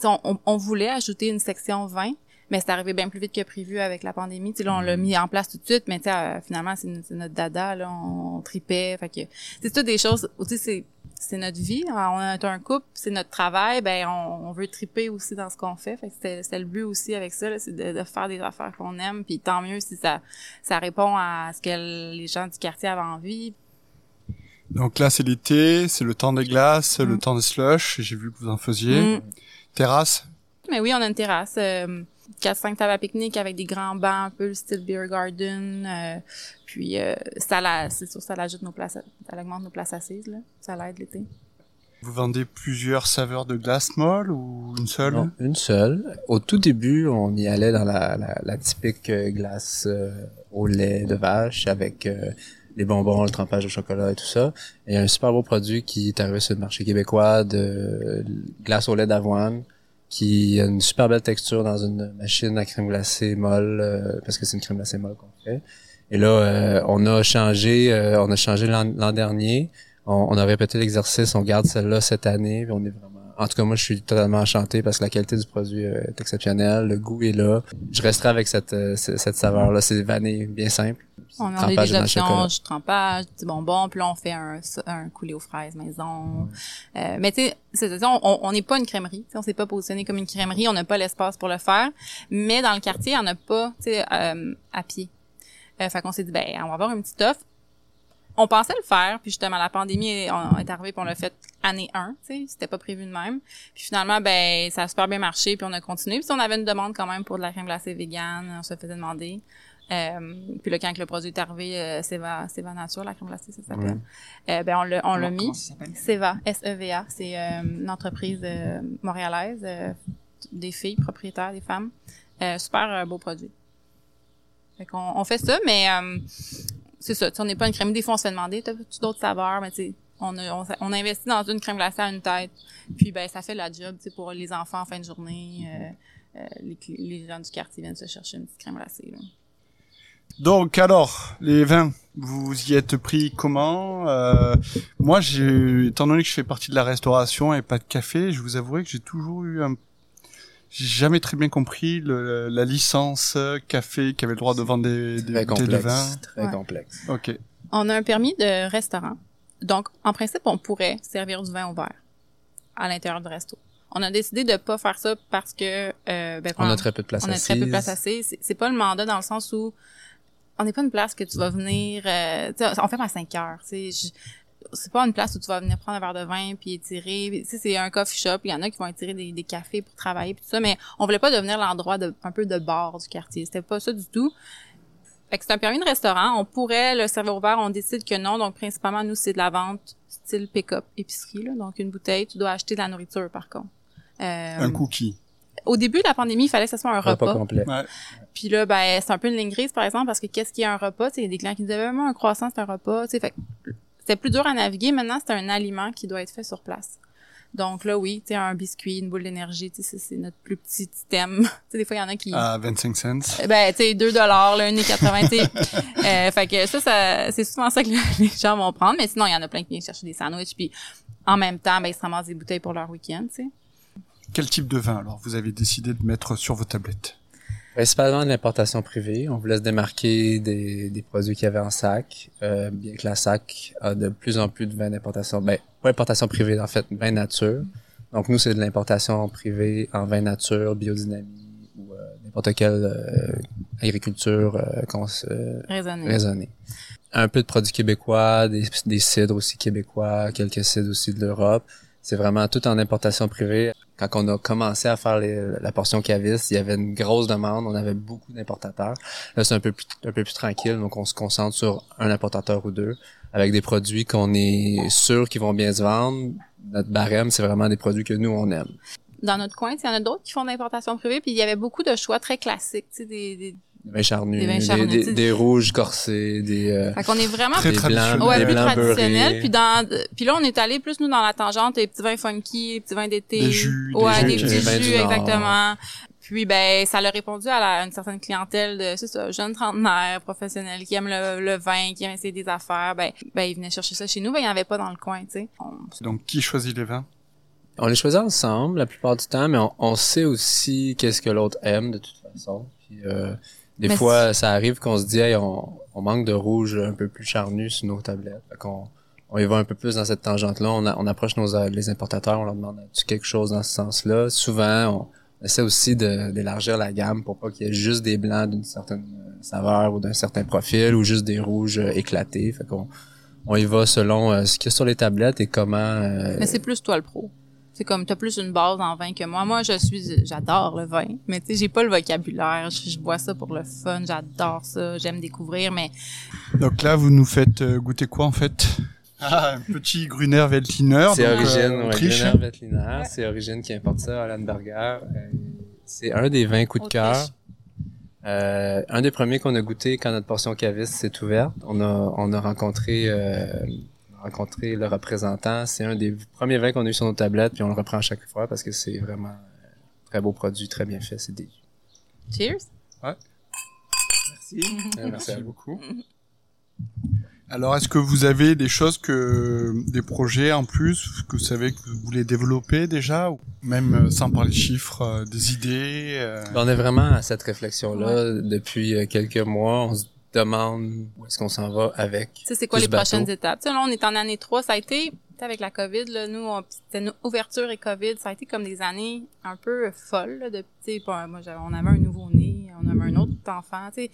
sais, on, on, on voulait ajouter une section vin, mais c'est arrivé bien plus vite que prévu avec la pandémie. Tu sais, là, on l'a mis en place tout de suite, mais tu sais, euh, finalement, c'est, c'est notre dada, là, on, on tripait, fait que... C'est toutes des choses, tu sais, c'est... c'est notre vie, on est un couple, c'est notre travail, ben on, on veut triper aussi dans ce qu'on fait, fait que c'était, c'était le but aussi avec ça, là, c'est de, de faire des affaires qu'on aime, puis tant mieux si ça ça répond à ce que les gens du quartier avaient envie. Donc là, c'est l'été, c'est le temps des glaces, mmh. le temps des slush, j'ai vu que vous en faisiez. Mmh. Terrasse? Mais oui, on a une terrasse, euh, quatre cinq tables à pique-nique avec des grands bancs, un peu le style beer garden, euh, puis euh, ça la, c'est sûr ça l'ajoute nos places, ça augmente nos places assises, là, ça l'aide l'été. Vous vendez plusieurs saveurs de glace molle ou une seule? Non, une seule. Au tout début, on y allait dans la, la, la typique glace euh, au lait de vache avec euh, les bonbons, le trempage au chocolat et tout ça. Et il y a un super beau produit qui est arrivé sur le marché québécois de glace au lait d'avoine, qui a une super belle texture dans une machine à crème glacée molle, euh, parce que c'est une crème glacée molle qu'on fait. Et là, euh, on a changé, euh, on a changé l'an, l'an dernier. On, on a répété l'exercice, on garde celle-là cette année. Puis on est vraiment, en tout cas, moi, je suis totalement enchanté parce que la qualité du produit euh, est exceptionnelle, le goût est là. Je resterai avec cette euh, cette saveur-là, c'est vanille, bien simple. On a des options, du trempage, du bonbon, puis là, on fait un, un coulé aux fraises maison. Mm. Euh, mais tu sais, c'est-à-dire, on n'est pas une crèmerie. On s'est pas positionné comme une crèmerie. On n'a pas l'espace pour le faire. Mais dans le quartier, il n'y en a pas, tu sais, euh, à pied. Euh, fait qu'on s'est dit, ben, on va avoir une petite offre. On pensait le faire, puis justement, la pandémie on est arrivée, puis on l'a fait année un, tu sais, c'était pas prévu de même. Puis finalement, ben, ça a super bien marché, puis on a continué. Puis on avait une demande quand même pour de la crème glacée végane, on se faisait demander. Euh, puis là, quand le produit est arrivé, euh, Seva, Seva Nature, la crème glacée, ça s'appelle. Oui. Euh, ben, on l'a, on l'a mis. Seva, S E V A, c'est euh, une entreprise euh, montréalaise, euh, des filles, propriétaires, des femmes. Euh, super euh, beau produit. Fait qu'on on fait ça, mais euh, c'est ça, tu sais, on n'est pas une crème. Des fois, on se fait demander, t'as-tu d'autres saveurs? Mais tu sais, on, on, on investit dans une crème glacée à une tête. Puis, ben, ça fait la job, tu sais, pour les enfants en fin de journée. Euh, euh, les, les gens du quartier viennent se chercher une petite crème glacée, là. Donc, alors, les vins, vous y êtes pris comment? Euh, moi, j'ai, étant donné que je fais partie de la restauration et pas de café, je vous avouerai que j'ai toujours eu un... J'ai jamais très bien compris le, la licence café qui avait le droit de vendre des, des très complexe, des vins. Très ouais. complexe. OK. On a un permis de restaurant. Donc, en principe, on pourrait servir du vin au verre à l'intérieur du resto. On a décidé de pas faire ça parce que... Euh, ben, on a très peu de place assise. On a très peu de place assise. C'est, c'est pas le mandat dans le sens où on n'est pas une place que tu vas venir... Euh, tu sais, on ferme à cinq heures, tu sais... C'est pas une place où tu vas venir prendre un verre de vin puis étirer. Tu sais, c'est un coffee shop. Il y en a qui vont étirer des, des cafés pour travailler puis tout ça. Mais on voulait pas devenir l'endroit de, un peu de bar du quartier. C'était pas ça du tout. Fait que c'est un permis de restaurant. On pourrait le servir au verre. On décide que non. Donc, principalement, nous, c'est de la vente style pick-up épicerie, là. Donc, une bouteille. Tu dois acheter de la nourriture, par contre. Euh, un cookie. Au début de la pandémie, il fallait que ce soit un, un repas. repas complet. Ouais. Puis là, ben, c'est un peu une ligne grise, par exemple, parce que qu'est-ce qui est un repas? Tu sais, il y a des clients qui disaient, vraiment, un croissant, c'est un repas. Tu sais, fait que, c'était plus dur à naviguer. Maintenant, c'est un aliment qui doit être fait sur place. Donc là, oui, tu sais, un biscuit, une boule d'énergie, tu sais, c'est notre plus petit thème. Tu sais, des fois, il y en a qui... Ah, vingt-cinq cents. Ben, tu sais, deux dollars, là, un quatre-vingts, tu sais. euh, fait que ça, ça, c'est souvent ça que les gens vont prendre. Mais sinon, il y en a plein qui viennent chercher des sandwichs. Puis, en même temps, ben, ils se ramassent des bouteilles pour leur week-end, tu sais. Quel type de vin, alors, vous avez décidé de mettre sur vos tablettes? Principalement de l'importation privée. On voulait se démarquer des, des produits qu'il y avait en sac, euh, bien que la sac a de plus en plus de vins d'importation, ben, pas importation privée, en fait, vin nature. Donc, nous, c'est de l'importation privée en vin nature, biodynamie ou euh, n'importe quelle euh, agriculture euh, qu'on se, euh, raisonnée. raisonnée. Un peu de produits québécois, des, des cidres aussi québécois, quelques cidres aussi de l'Europe. C'est vraiment tout en importation privée. Quand on a commencé à faire les, la portion caviste, il y avait une grosse demande. On avait beaucoup d'importateurs. Là, c'est un peu plus, un peu plus tranquille. Donc, on se concentre sur un importateur ou deux avec des produits qu'on est sûr qu'ils vont bien se vendre. Notre barème, c'est vraiment des produits que nous, on aime. dans notre coin. Il y en a d'autres qui font de l'importation privée, puis il y avait beaucoup de choix très classiques, tu sais, des, des des vins charnus, des, vins charnus, des, des, des rouges corsés, des euh, fait qu'on est vraiment très traditionnel, ouais, des plus traditionnel. Puis dans, puis là on est allé plus nous dans la tangente des petits vins funky, des petits vins d'été, des jus, ouais, des, jus, des, des petits jus, exactement. Puis ben ça l'a répondu à, la, à une certaine clientèle de c'est ça, jeunes trentenaires, professionnels qui aiment le, le vin, qui aiment essayer des affaires. Ben ben ils venaient chercher ça chez nous, ben il y en avait pas dans le coin, tu sais. On... Donc qui choisit les vins? On les choisit ensemble la plupart du temps, mais on, on sait aussi qu'est-ce que l'autre aime de toute façon. Puis euh, Des mais fois, c'est... ça arrive qu'on se dit, hey, on, on manque de rouge un peu plus charnu sur nos tablettes. Fait qu'on, on y va un peu plus dans cette tangente-là. On, a, on approche nos, les importateurs, on leur demande, as-tu quelque chose dans ce sens-là? Souvent, on essaie aussi de, d'élargir la gamme pour pas qu'il y ait juste des blancs d'une certaine saveur ou d'un certain profil ou juste des rouges éclatés. Fait qu'on, on y va selon ce qu'il y a sur les tablettes et comment. Euh... Mais c'est plus toi le pro. C'est comme, t'as plus une base en vin que moi. Moi, je suis, j'adore le vin, mais tu sais, j'ai pas le vocabulaire. Je, je bois ça pour le fun, j'adore ça, j'aime découvrir, mais... Donc là, vous nous faites goûter quoi, en fait? Ah, un petit Grüner veltliner. C'est donc, Origine, euh, ouais, Grüner veltliner. C'est Origine qui importe ça, Alan Berger. Euh, c'est un des vins coup de cœur. Euh, un des premiers qu'on a goûté quand notre portion caviste s'est ouverte. On a, on a rencontré... Euh, rencontrer le représentant. C'est un des premiers vins qu'on a eu sur nos tablettes, puis on le reprend chaque fois parce que c'est vraiment un très beau produit, très bien fait. C'est des... Cheers! Ouais. Merci. Ouais, merci à vous. Beaucoup. Alors, est-ce que vous avez des choses que... des projets en plus que vous savez que vous voulez développer déjà? Ou même sans parler chiffres, euh, des idées? Euh... On est vraiment à cette réflexion-là ouais. depuis quelques mois. On se demande où est-ce qu'on s'en va avec. Tu sais, c'est quoi les bateau. prochaines étapes? Tu sais, là, on est en année trois. Ça a été, avec la COVID, là, nous, on, c'était nos ouvertures et COVID. Ça a été comme des années un peu folles, là, de, tu sais, bon, moi, on avait un nouveau-né, on avait un autre enfant, tu sais.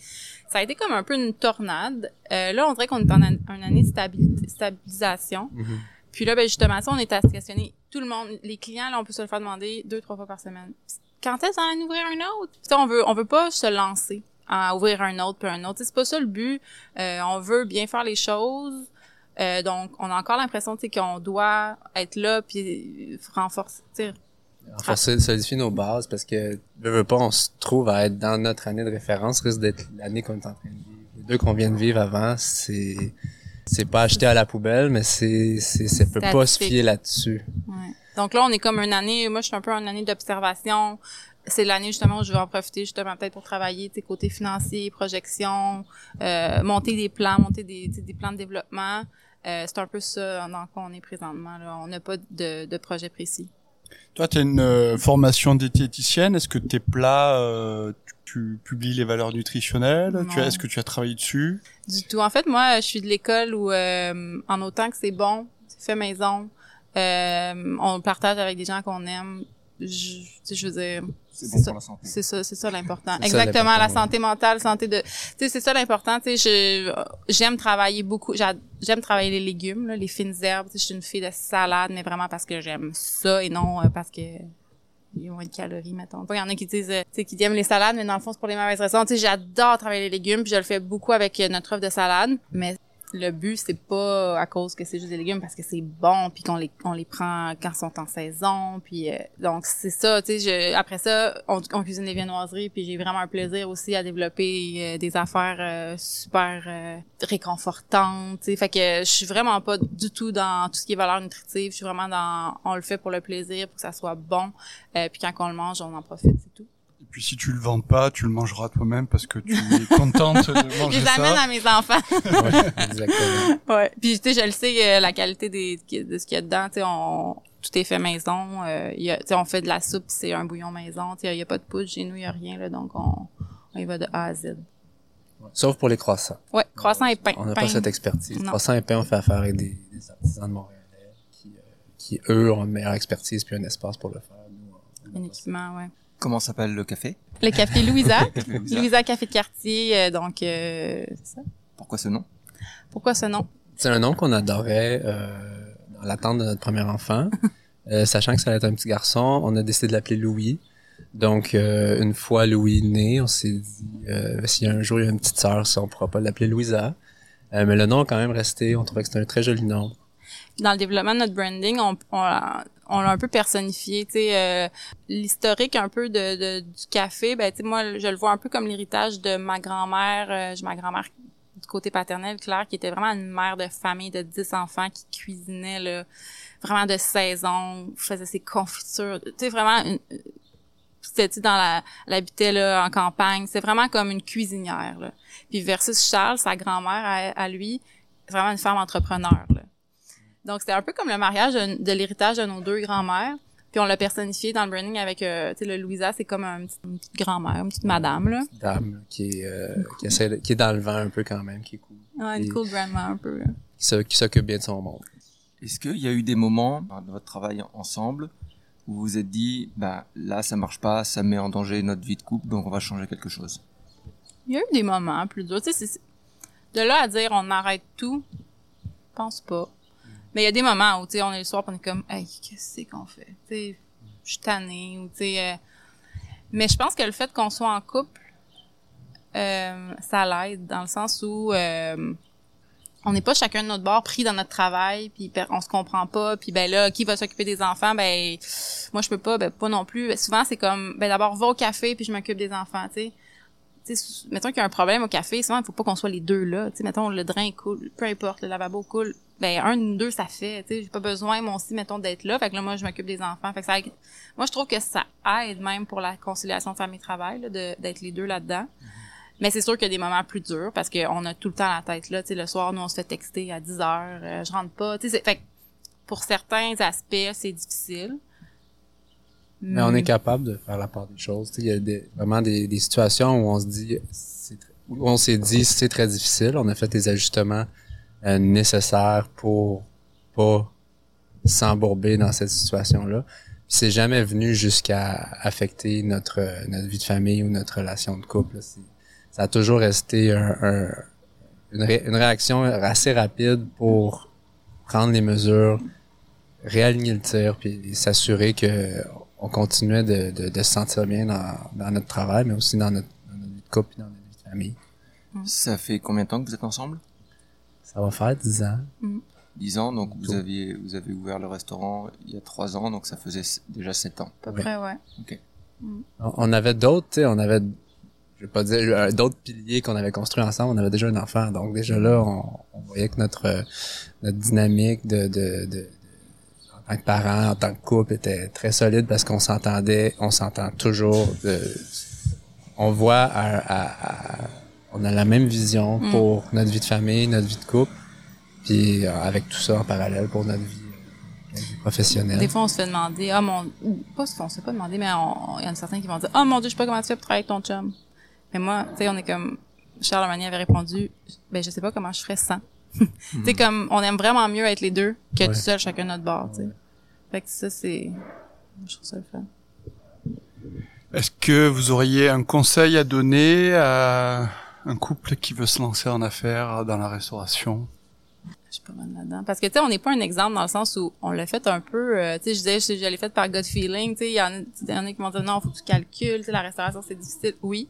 Ça a été comme un peu une tornade. Euh, là, on dirait qu'on est en an, une année de stabi- stabilisation. Mm-hmm. Puis là, ben, justement, ça, on est à se questionner. Tout le monde, les clients, là, on peut se le faire demander deux, trois fois par semaine. Quand est-ce qu'on va en ouvrir un autre? Tu sais, on veut, on veut pas se lancer à ouvrir un autre puis un autre. T'sais, c'est pas ça le but. Euh, on veut bien faire les choses. Euh, donc, on a encore l'impression qu'on doit être là puis renforcer. Renforcer, solidifier nos bases parce que, veux, veux pas, on se trouve à être dans notre année de référence. Risque d'être l'année qu'on est en train de vivre. Les deux qu'on vient de vivre avant, c'est c'est pas acheté à la poubelle, mais c'est, c'est ça peut pas se fier là-dessus. Ouais. Donc là, on est comme une année... Moi, je suis un peu en année d'observation. C'est l'année justement où je vais en profiter justement peut-être pour travailler, tu sais, côté financier, projection, euh, monter des plans, monter des, des plans de développement. Euh, c'est un peu ça dans quoi on est présentement. Là. On n'a pas de, de projet précis. Toi, tu as une euh, formation diététicienne. Est-ce que tes plats, euh, tu, tu publies les valeurs nutritionnelles? Tu as, est-ce que tu as travaillé dessus? Du tout. En fait, moi, je suis de l'école où, euh, en autant que c'est bon, c'est fait maison, euh, on partage avec des gens qu'on aime. Je, je veux dire, c'est, c'est bon ça, pour la santé. C'est ça, c'est ça l'important. C'est exactement, ça, l'important, la santé ouais. mentale, santé de, tu sais, c'est ça l'important. Tu sais, je, j'aime travailler beaucoup, j'aime travailler les légumes, là, les fines herbes. Tu sais, je suis une fille de salade, mais vraiment parce que j'aime ça et non euh, parce que il y a moins de calories, mettons. Il y en a qui disent, tu sais, qui aiment les salades, mais dans le fond, c'est pour les mauvaises raisons. Tu sais, j'adore travailler les légumes, puis je le fais beaucoup avec notre offre de salade, mais le but, c'est pas à cause que c'est juste des légumes, parce que c'est bon, puis qu'on les on les prend quand ils sont en saison, puis euh, donc c'est ça, tu sais, je, après ça, on, on cuisine les viennoiseries, puis j'ai vraiment un plaisir aussi à développer euh, des affaires euh, super euh, réconfortantes, tu sais, fait que je suis vraiment pas du tout dans tout ce qui est valeur nutritive, je suis vraiment dans, on le fait pour le plaisir, pour que ça soit bon, euh, puis quand on le mange, on en profite, c'est tout. Et puis si tu le vends pas, tu le mangeras toi-même parce que tu es contente de manger ça. Je les amène à mes enfants. Ouais, exactement. Ouais. Puis tu sais, je le sais, euh, la qualité des, de ce qu'il y a dedans, tu sais, on tout est fait maison. Euh, y a, tu sais, on fait de la soupe, c'est un bouillon maison. Tu sais, il y a pas de poudre chez nous, il y a rien là, donc on, on y va de A à Z. Sauf pour les croissants. Ouais, croissants et pain. On n'a pas cette expertise. Non. Croissants et pain, on fait affaire avec des, des artisans de Montréal qui, euh, qui eux ont une meilleure expertise puis un espace pour le faire. Nous, un équipement, ouais. Comment s'appelle le café? Le café Louisa. Louisa, café de quartier, euh, donc euh, c'est ça. Pourquoi ce nom? Pourquoi ce nom? C'est un nom qu'on adorait euh, dans l'attente de notre premier enfant. euh, sachant que ça allait être un petit garçon, on a décidé de l'appeler Louis. Donc, euh, une fois Louis né, on s'est dit, euh, s'il y a un jour il y a une petite sœur, ça, on pourra pas l'appeler Louisa. Euh, mais le nom a quand même resté, on trouvait que c'était un très joli nom. Dans le développement de notre branding, on, on, on l'a un peu personnifié, tu sais, euh, l'historique un peu de, de du café, ben tu sais, moi je le vois un peu comme l'héritage de ma grand-mère, euh, ma grand-mère du côté paternel, Claire, qui était vraiment une mère de famille de dix enfants qui cuisinait là, vraiment de saison, faisait ses confitures, tu sais, vraiment une, c'était dans la elle habitait là en campagne, c'est vraiment comme une cuisinière là. Puis versus Charles, sa grand-mère à, à lui, c'est vraiment une femme entrepreneur là. Donc c'était un peu comme le mariage de, de l'héritage de nos deux grand-mères, puis on l'a personnifié dans le branding avec euh, tu sais, le Louisa, c'est comme un, une petite grand-mère, une petite madame là. Une dame qui est euh, cool. qui essaie de, qui est dans le vent un peu quand même, qui est cool. Ouais, une Et, cool grandma un peu là. Qui, s'occupe, qui s'occupe bien de son monde. Est-ce qu'il y a eu des moments dans votre travail ensemble où vous vous êtes dit, bah là ça marche pas, ça met en danger notre vie de couple, donc on va changer quelque chose? Il y a eu des moments plus durs, tu sais, c'est, de là à dire on arrête tout, je pense pas. Mais il y a des moments où, tu sais, on est le soir, on est comme, hey, qu'est-ce qu'on fait? Tu sais, je suis tannée, ou tu sais. Euh... Mais je pense que le fait qu'on soit en couple, euh, ça l'aide, dans le sens où euh, on n'est pas chacun de notre bord pris dans notre travail, puis on se comprend pas, puis ben là, qui va s'occuper des enfants? Ben, moi, je peux pas, ben, pas non plus. Ben, souvent, c'est comme, ben, d'abord, va au café, puis je m'occupe des enfants, tu sais. Tu sais, mettons qu'il y a un problème au café, souvent, il faut pas qu'on soit les deux là. Tu sais, mettons, le drain coule, peu importe, le lavabo coule. Ben, un ou deux, ça fait, tu sais, j'ai pas besoin, moi aussi, mettons, d'être là. Fait que là, moi, je m'occupe des enfants. Fait que ça, moi, je trouve que ça aide même pour la conciliation famille-travail, là, de, d'être les deux là-dedans. Mm-hmm. Mais c'est sûr qu'il y a des moments plus durs parce qu'on a tout le temps la tête là. Tu sais, le soir, nous, on se fait texter à dix heures, euh, je rentre pas. Tu sais, c'est, fait que pour certains aspects, c'est difficile. Mais on est capable de faire la part des choses. Tu sais, il y a des, vraiment des, des situations où on se dit, c'est, où on s'est dit, c'est très difficile. On a fait des ajustements euh, nécessaires pour pas s'embourber dans cette situation-là. Puis c'est jamais venu jusqu'à affecter notre notre vie de famille ou notre relation de couple. C'est, ça a toujours resté un, un, une, ré, une réaction assez rapide pour prendre les mesures, réaligner le tir, puis s'assurer que on continuait de, de, de se sentir bien dans, dans notre travail, mais aussi dans notre, dans notre vie de couple et dans notre vie de famille. Mmh. Ça fait combien de temps que vous êtes ensemble? Ça va faire dix ans. Mmh. Dix ans, donc vous aviez, vous avez ouvert le restaurant il y a trois ans, donc ça faisait déjà sept ans. À peu près, ouais. OK. Mmh. On, on avait d'autres, tu sais, on avait, je vais pas dire, d'autres piliers qu'on avait construits ensemble, on avait déjà un enfant, donc déjà là, on, on voyait que notre, notre dynamique de, de, de en tant que parents, en tant que couple, était très solide parce qu'on s'entendait, on s'entend toujours. De, on voit, à, à, à, on a la même vision pour mm. notre vie de famille, notre vie de couple, puis avec tout ça en parallèle pour notre vie, notre vie professionnelle. Des fois, on se fait demander, oh mon, pas ce qu'on se fait pas demander, mais il y en a certains qui vont dire, oh mon Dieu, je sais pas comment tu fais pour travailler avec ton chum. Mais moi, tu sais, on est comme, Charles Armani avait répondu, ben je sais pas comment je ferais sans. Tu sais, comme, on aime vraiment mieux être les deux que ouais. tout seul, chacun notre bord, tu sais. Fait que ça, c'est... Je trouve ça le fun. Est-ce que vous auriez un conseil à donner à un couple qui veut se lancer en affaires dans la restauration? Je suis pas bonne là-dedans. Parce que, tu sais, on n'est pas un exemple dans le sens où on l'a fait un peu... Euh, tu sais, je disais, je, je l'ai fait par gut feeling, tu sais. Il y, y en a qui m'ont dit, non, faut que tu calcules, tu sais, la restauration, c'est difficile. Oui.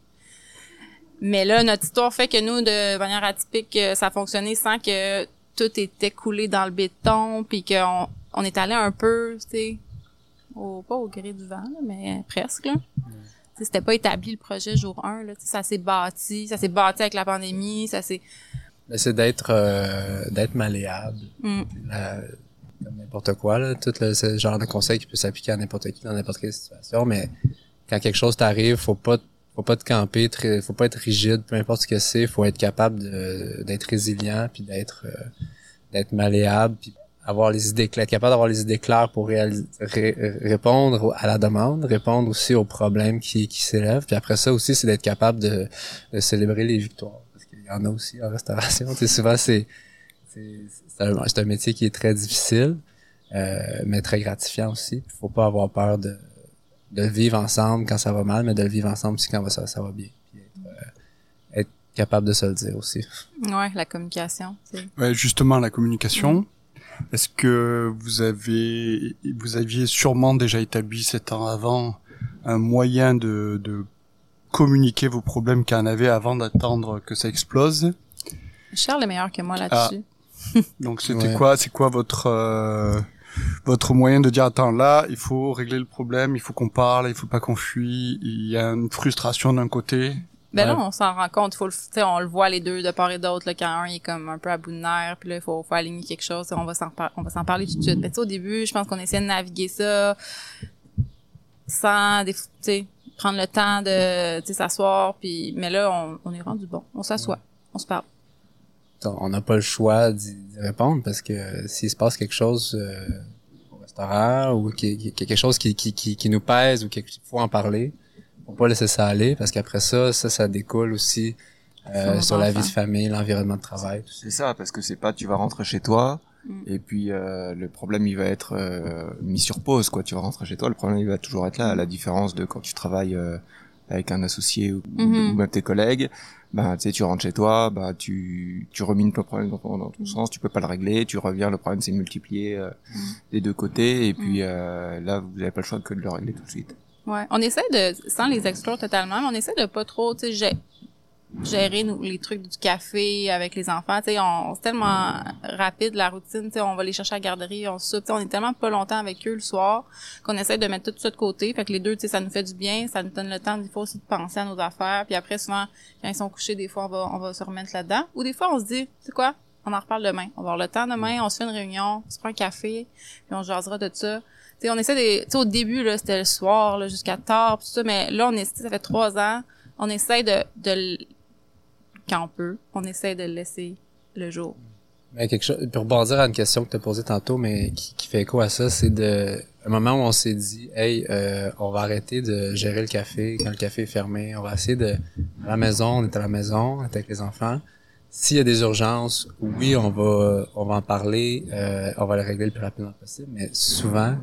Mais là, notre histoire fait que nous, de manière atypique, ça a fonctionné sans que tout était coulé dans le béton, puis qu'on... On est allé un peu, tu sais, au, pas au gré du vent, là, mais presque, là. Mm. T'sais, c'était pas établi le projet jour un, là. Ça s'est bâti, ça s'est bâti avec la pandémie, ça s'est... Mais c'est d'être, euh, d'être malléable. Mm. La, comme n'importe quoi, là. Tout le, ce genre de conseil qui peut s'appliquer à n'importe qui, dans n'importe quelle situation, mais quand quelque chose t'arrive, faut pas, faut pas te camper, très, faut pas être rigide, peu importe ce que c'est, faut être capable de, d'être résilient, puis d'être, euh, d'être malléable, puis avoir les idées claires, capable d'avoir les idées claires pour réaliser, ré, répondre à la demande, répondre aussi aux problèmes qui, qui s'élèvent. Puis après ça aussi, c'est d'être capable de, de célébrer les victoires. Parce qu'il y en a aussi en restauration. Tu sais, souvent, c'est, c'est, c'est, un, c'est un métier qui est très difficile, euh, mais très gratifiant aussi. Puis faut pas avoir peur de, de le vivre ensemble quand ça va mal, mais de le vivre ensemble aussi quand ça, ça va bien. Puis être, euh, être capable de se le dire aussi. Ouais, la communication. C'est... Ouais, justement, la communication. Mmh. Est-ce que vous avez, vous aviez sûrement déjà établi sept ans avant un moyen de, de communiquer vos problèmes qu'il y en avait avant d'attendre que ça explose? Charles est meilleur que moi là-dessus. Ah. Donc c'était ouais. quoi, c'est quoi votre, euh, votre moyen de dire attends, là il faut régler le problème, il faut qu'on parle, il faut pas qu'on fuit, il y a une frustration d'un côté. Ben ouais. Non, on s'en rend compte, faut le, t'sais, on le voit les deux de part et d'autre, là, quand un est comme un peu à bout de nerfs, puis là, il faut, faut aligner quelque chose, on va s'en on va s'en parler tout de suite. Mais tu sais, au début, je pense qu'on essayait de naviguer ça sans, tu sais, prendre le temps de, tu sais, s'asseoir, puis, mais là, on, on est rendu bon, on s'assoit, ouais. On se parle. On n'a pas le choix d'y répondre parce que s'il se passe quelque chose euh, au restaurant ou qui, qui, quelque chose qui, qui, qui, qui nous pèse ou qu'il faut en parler. Faut pas laisser ça aller parce qu'après ça, ça, ça découle aussi euh, sur la vie de famille, l'environnement de travail. C'est ça, parce que c'est pas tu vas rentrer chez toi mm. et puis euh, le problème il va être euh, mis sur pause quoi. Tu vas rentrer chez toi, le problème il va toujours être là. À la différence de quand tu travailles euh, avec un associé ou, mm-hmm. ou même tes collègues, ben tu sais tu rentres chez toi, ben tu tu remines ton problème dans ton, dans ton mm. sens, tu peux pas le régler, tu reviens, le problème s'est multiplié euh, mm. des deux côtés et puis euh, là vous n'avez pas le choix que de le régler tout de suite. Ouais, on essaie de, sans les exclure totalement, mais on essaie de pas trop, tu sais, gérer nous, les trucs du café avec les enfants, tu sais, on, c'est tellement rapide la routine, tu sais, on va les chercher à la garderie, on soupe, tu sais, on est tellement pas longtemps avec eux le soir qu'on essaie de mettre tout ça de côté, fait que les deux, tu sais, ça nous fait du bien, ça nous donne le temps, des fois aussi, de penser à nos affaires, puis après, souvent, quand ils sont couchés, des fois, on va, on va se remettre là-dedans, ou des fois, on se dit, tu sais quoi, on en reparle demain, on va avoir le temps demain, on se fait une réunion, on se prend un café, puis on jasera de ça. T'sais, on essaie des, tu sais, au début, là, c'était le soir, là, jusqu'à tard, pis tout ça, mais là, on essaie, ça fait trois ans, on essaie de, de, quand on peut, on essaie de laisser le jour. Mais quelque chose, pour rebondir à une question que t'as posée tantôt, mais qui, qui fait écho à ça, c'est de, un moment où on s'est dit, hey, euh, on va arrêter de gérer le café quand le café est fermé, on va essayer de, à la maison, on est à la maison, on est avec les enfants. S'il y a des urgences, oui, on va, on va en parler, euh, on va les régler le plus rapidement possible, mais souvent,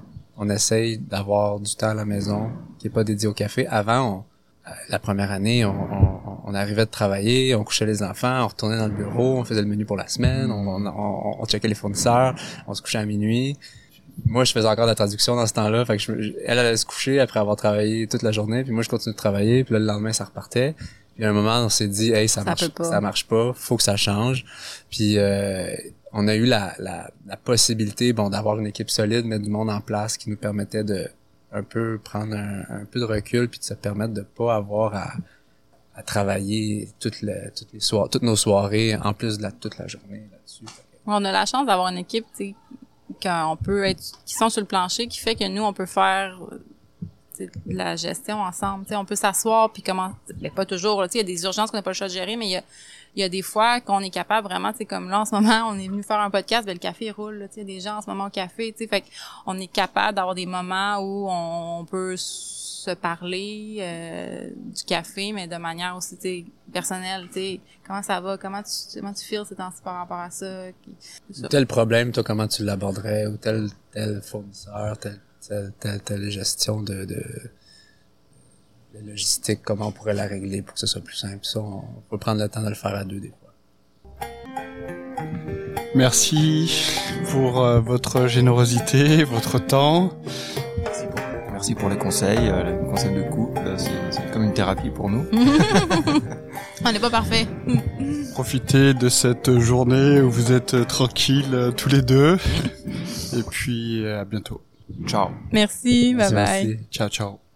on essaye d'avoir du temps à la maison qui est pas dédié au café. Avant, on, la première année, on, on, on arrivait de travailler, on couchait les enfants, on retournait dans le bureau, on faisait le menu pour la semaine, on, on, on, on checkait les fournisseurs, on se couchait à minuit. Moi, je faisais encore de la traduction dans ce temps-là. Fait que je, elle allait se coucher après avoir travaillé toute la journée, puis moi, je continuais de travailler, puis là, le lendemain, ça repartait. Puis à un moment, on s'est dit « Hey, ça, ça marche pas, ça marche pas, faut que ça change. » Puis... Euh, on a eu la, la, la possibilité, bon, d'avoir une équipe solide, mettre du monde en place qui nous permettait de un peu prendre un, un peu de recul puis de se permettre de pas avoir à, à travailler toutes les, toutes les soirées, toutes nos soirées, en plus de la, toute la journée là-dessus. On a la chance d'avoir une équipe, tu sais, qu'on peut être, qui sont sur le plancher, qui fait que nous, on peut faire de la gestion ensemble, tu sais, on peut s'asseoir puis comment, mais pas toujours, tu sais, il y a des urgences qu'on n'a pas le choix de gérer, mais il y a il y a des fois qu'on est capable vraiment, tu sais, comme là en ce moment, on est venu faire un podcast, ben le café roule, tu sais, il y a des gens en ce moment au café, tu sais, fait qu'on est capable d'avoir des moments où on, on peut se parler euh, du café, mais de manière aussi, tu sais, personnelle, tu sais, comment ça va, comment tu comment tu feels ces temps-ci par rapport à ça, ça. Tel problème, toi, comment tu l'aborderais, ou tel tel fournisseur, tel Telle, telle, telle gestion de, de, de logistique, comment on pourrait la régler pour que ce soit plus simple. Ça, on peut prendre le temps de le faire à deux des fois. Merci pour euh, votre générosité, votre temps. Merci pour, merci pour les conseils, euh, les conseils de couple. C'est, c'est comme une thérapie pour nous. On n'est pas parfait. Profitez de cette journée où vous êtes tranquilles euh, tous les deux. Et puis, euh, à bientôt. Ciao. Merci, bye merci, bye. Merci. Ciao, ciao.